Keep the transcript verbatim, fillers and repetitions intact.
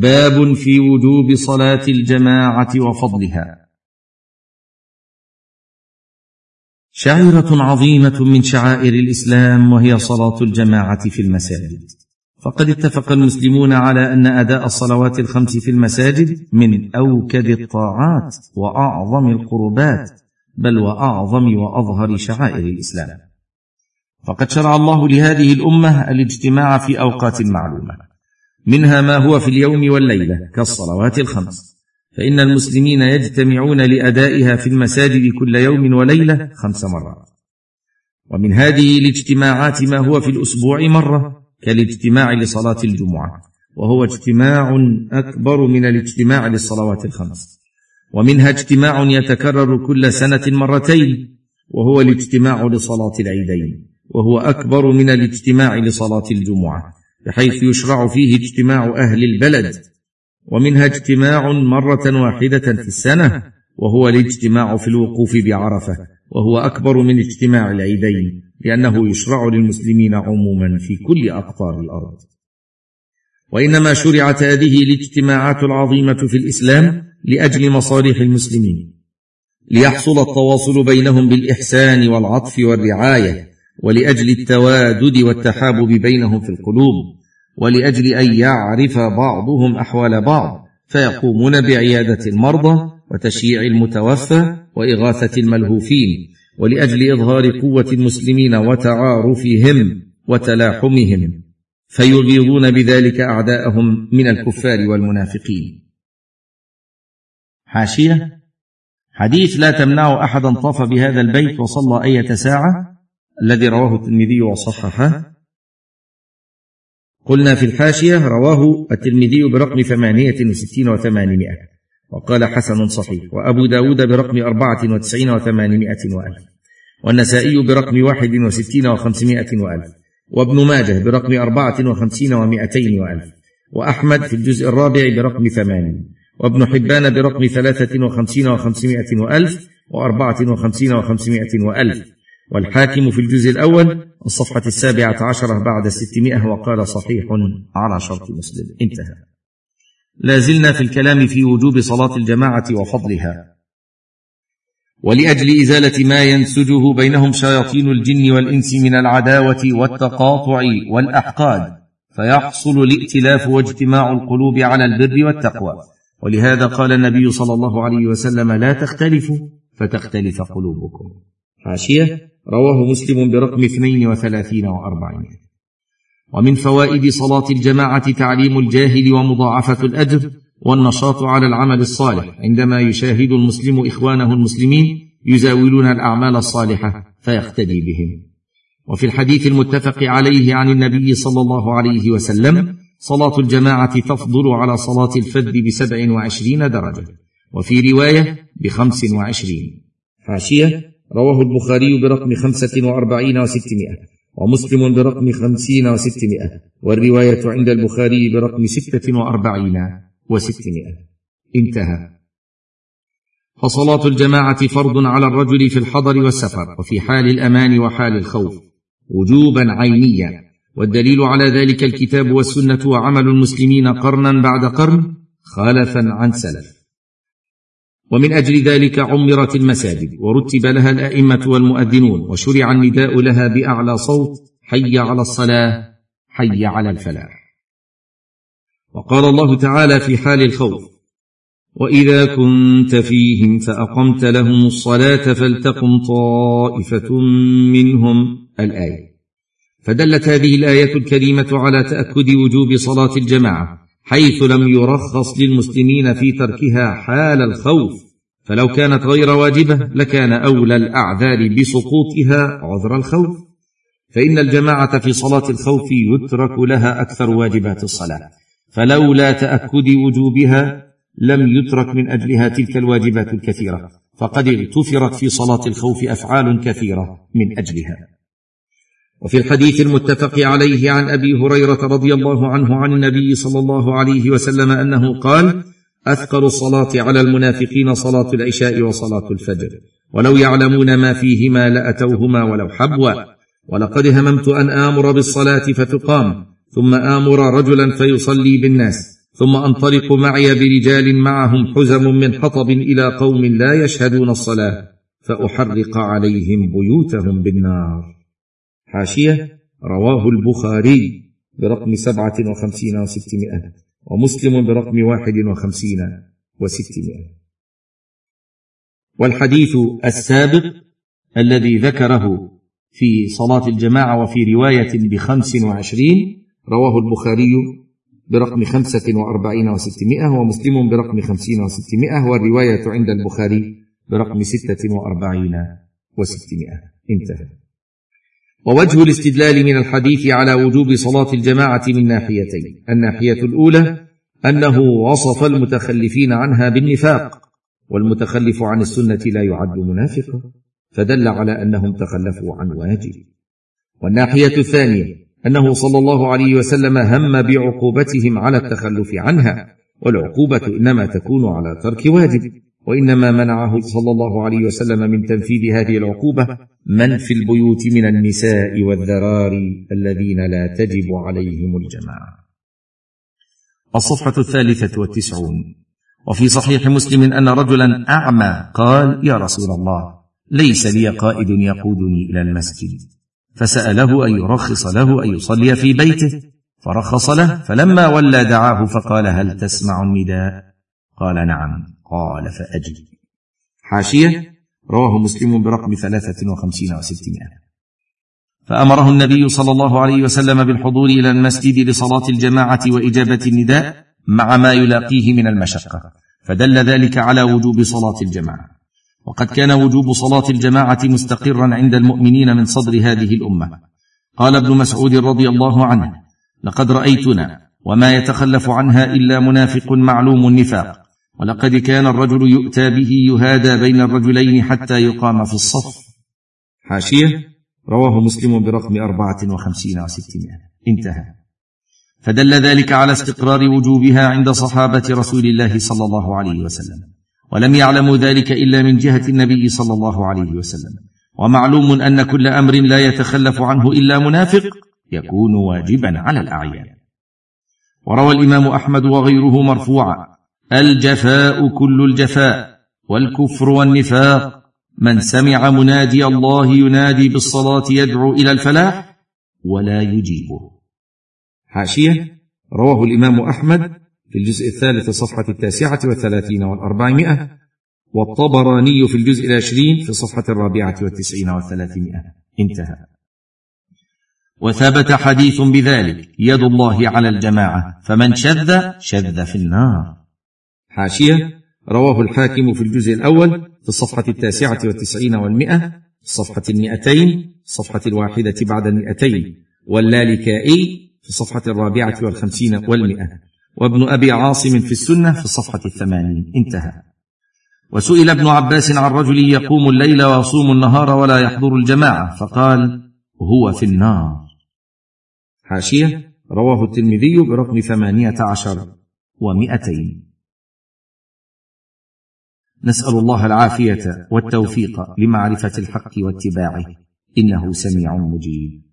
باب في وجوب صلاة الجماعة وفضلها. شعيرة عظيمة من شعائر الإسلام وهي صلاة الجماعة في المساجد، فقد اتفق المسلمون على أن أداء الصلوات الخمس في المساجد من أوكد الطاعات وأعظم القربات، بل وأعظم وأظهر شعائر الإسلام، فقد شرع الله لهذه الأمة الاجتماع في أوقات معلومة، منها ما هو في اليوم والليلة كالصلوات الخمس، فإن المسلمين يجتمعون لأدائها في المساجد كل يوم وليلة خمس مرات. ومن هذه الاجتماعات ما هو في الأسبوع مرة كالاجتماع لصلاة الجمعة، وهو اجتماع أكبر من الاجتماع للصلوات الخمس. ومنها اجتماع يتكرر كل سنة مرتين، وهو الاجتماع لصلاة العيدين، وهو أكبر من الاجتماع لصلاة الجمعة، بحيث يشرع فيه اجتماع أهل البلد. ومنها اجتماع مرة واحدة في السنة، وهو الاجتماع في الوقوف بعرفة، وهو أكبر من اجتماع العيدين، لأنه يشرع للمسلمين عموما في كل أقطار الأرض. وإنما شرعت هذه الاجتماعات العظيمة في الإسلام لأجل مصالح المسلمين، ليحصل التواصل بينهم بالإحسان والعطف والرعاية، ولأجل التوادد والتحابب بينهم في القلوب، ولأجل أن يعرف بعضهم أحوال بعض، فيقومون بعيادة المرضى وتشييع المتوفى وإغاثة الملهوفين، ولأجل إظهار قوة المسلمين وتعارفهم وتلاحمهم، فيغيظون بذلك أعداءهم من الكفار والمنافقين. حاشية: حديث لا تمنع أحدا طاف بهذا البيت وصلى أية ساعة، الذي رواه الترمذي وصححه. قلنا في الحاشية: رواه الترمذي برقم ثمانية وستين وثمانمائة، وقال حسن صحيح، وأبو داود برقم أربعة وتسعين وثمانمائة وألف، والنسائي برقم واحد وستين وخمسمائة وألف، وابن ماجه برقم أربعة وخمسين ومائتين وألف، وأحمد في الجزء الرابع برقم ثمانين، وابن حبان برقم ثلاثة وخمسين وخمسمائة وألف، وأربعة وخمسين وخمسمائة وألف، والحاكم في الجزء الأول الصفحة السابعة عشرة بعد الستمائة، وقال صحيح على شرط مسلم. انتهى. لازلنا في الكلام في وجوب صلاة الجماعة وفضلها، ولأجل إزالة ما ينسجه بينهم شياطين الجن والإنس من العداوة والتقاطع والأحقاد، فيحصل الائتلاف واجتماع القلوب على البر والتقوى. ولهذا قال النبي صلى الله عليه وسلم: لا تختلفوا فتختلف قلوبكم. حاشية: رواه مسلم برقم اثنين وثلاثين وأربعين. ومن فوائد صلاة الجماعة تعليم الجاهل ومضاعفة الأجر، والنشاط على العمل الصالح عندما يشاهد المسلم إخوانه المسلمين يزاولون الأعمال الصالحة فيقتدي بهم. وفي الحديث المتفق عليه عن النبي صلى الله عليه وسلم: صلاة الجماعة تفضل على صلاة الفرد بسبع وعشرين درجة، وفي رواية بخمس وعشرين. حاشية: رواه البخاري برقم خمسة وأربعين وستمائة، ومسلم برقم خمسين وستمائة، والرواية عند البخاري برقم ستة وأربعين وستمائة. انتهى. فصلاة الجماعة فرض على الرجل في الحضر والسفر، وفي حال الأمان وحال الخوف، وجوبا عينيا، والدليل على ذلك الكتاب والسنة وعمل المسلمين قرنا بعد قرن خالفا عن سلف. ومن أجل ذلك عمرت المساجد، ورتب لها الأئمة والمؤذنون، وشرع النداء لها بأعلى صوت: حي على الصلاة، حي على الفلاح. وقال الله تعالى في حال الخوف: وإذا كنت فيهم فأقمت لهم الصلاة فلتقم طائفة منهم، الآية. فدلت هذه الآية الكريمة على تأكد وجوب صلاة الجماعة، حيث لم يرخص للمسلمين في تركها حال الخوف، فلو كانت غير واجبة لكان أولى الأعذار بسقوطها عذر الخوف، فإن الجماعة في صلاة الخوف يترك لها أكثر واجبات الصلاة، فلولا تأكد وجوبها لم يترك من أجلها تلك الواجبات الكثيرة، فقد اغتفرت في صلاة الخوف أفعال كثيرة من أجلها. وفي الحديث المتفق عليه عن أبي هريرة رضي الله عنه عن النبي صلى الله عليه وسلم أنه قال: أثقل الصلاة على المنافقين صلاة العشاء وصلاة الفجر، ولو يعلمون ما فيهما لأتوهما ولو حبوا، ولقد هممت أن آمر بالصلاة فتقام، ثم آمر رجلا فيصلي بالناس، ثم أنطلق معي برجال معهم حزم من حطب إلى قوم لا يشهدون الصلاة فأحرق عليهم بيوتهم بالنار. حاشية: رواه البخاري برقم سبعة وخمسين وستمائة ومسلم برقم واحد وخمسين وستمائة. والحديث السابق الذي ذكره في صلاة الجماعة وفي رواية بخمس وعشرين رواه البخاري برقم خمسة وأربعين وستمائة ومسلم برقم خمسين وستمائة، والرواية عند البخاري برقم ستة وأربعين وستمائة. انتهى. ووجه الاستدلال من الحديث على وجوب صلاة الجماعة من ناحيتين: الناحية الأولى أنه وصف المتخلفين عنها بالنفاق، والمتخلف عن السنة لا يعد منافقا، فدل على أنهم تخلفوا عن واجب. والناحية الثانية أنه صلى الله عليه وسلم هم بعقوبتهم على التخلف عنها، والعقوبة إنما تكون على ترك واجب، وإنما منعه صلى الله عليه وسلم من تنفيذ هذه العقوبة من في البيوت من النساء والذرار الذين لا تجب عليهم الجماعة. الصفحة الثالثة والتسعون. وفي صحيح مسلم أن رجلا أعمى قال: يا رسول الله، ليس لي قائد يقودني إلى المسجد، فسأله أن يرخص له أن يصلي في بيته، فرخص له، فلما ولى دعاه فقال: هل تسمع النداء؟ قال: نعم. قال: فأجب. حاشية: رواه مسلم برقم ثلاثة وخمسين وستمائة. فأمره النبي صلى الله عليه وسلم بالحضور إلى المسجد لصلاة الجماعة وإجابة النداء مع ما يلاقيه من المشقة، فدل ذلك على وجوب صلاة الجماعة. وقد كان وجوب صلاة الجماعة مستقرا عند المؤمنين من صدر هذه الأمة. قال ابن مسعود رضي الله عنه: لقد رأيتنا وما يتخلف عنها إلا منافق معلوم النفاق، ولقد كان الرجل يؤتى به يهادى بين الرجلين حتى يقام في الصف. حاشية: رواه مسلم برقم أربعة وخمسين وستمائة. انتهى. فدل ذلك على استقرار وجوبها عند صحابة رسول الله صلى الله عليه وسلم، ولم يعلموا ذلك إلا من جهة النبي صلى الله عليه وسلم. ومعلوم أن كل أمر لا يتخلف عنه إلا منافق يكون واجبا على الأعيان. وروى الإمام أحمد وغيره مرفوعا: الجفاء كل الجفاء والكفر والنفاق، من سمع منادي الله ينادي بالصلاة يدعو إلى الفلاح ولا يجيبه. حاشية: رواه الإمام أحمد في الجزء الثالث صفحة التاسعة والثلاثين والأربعمائة، والطبراني في الجزء العشرين في صفحة الرابعة والتسعين والثلاثمائة. انتهى. وثبت حديث بذلك: يد الله على الجماعة، فمن شذ شذ في النار. حاشية: رواه الحاكم في الجزء الأول في الصفحة التاسعة والتسعين والمئة، صفحة المئتين، صفحة الواحدة بعد المئتين، واللالكائي في صفحة الرابعة والخمسين والمئة، وابن أبي عاصم في السنة في الصفحة الثمانين. انتهى. وسئل ابن عباس عن رجل يقوم الليل ويصوم النهار ولا يحضر الجماعة، فقال: هو في النار. حاشية: رواه الترمذي برقم ثمانية عشر ومئتين. نسأل الله العافية والتوفيق لمعرفة الحق واتباعه، إنه سميع مجيب.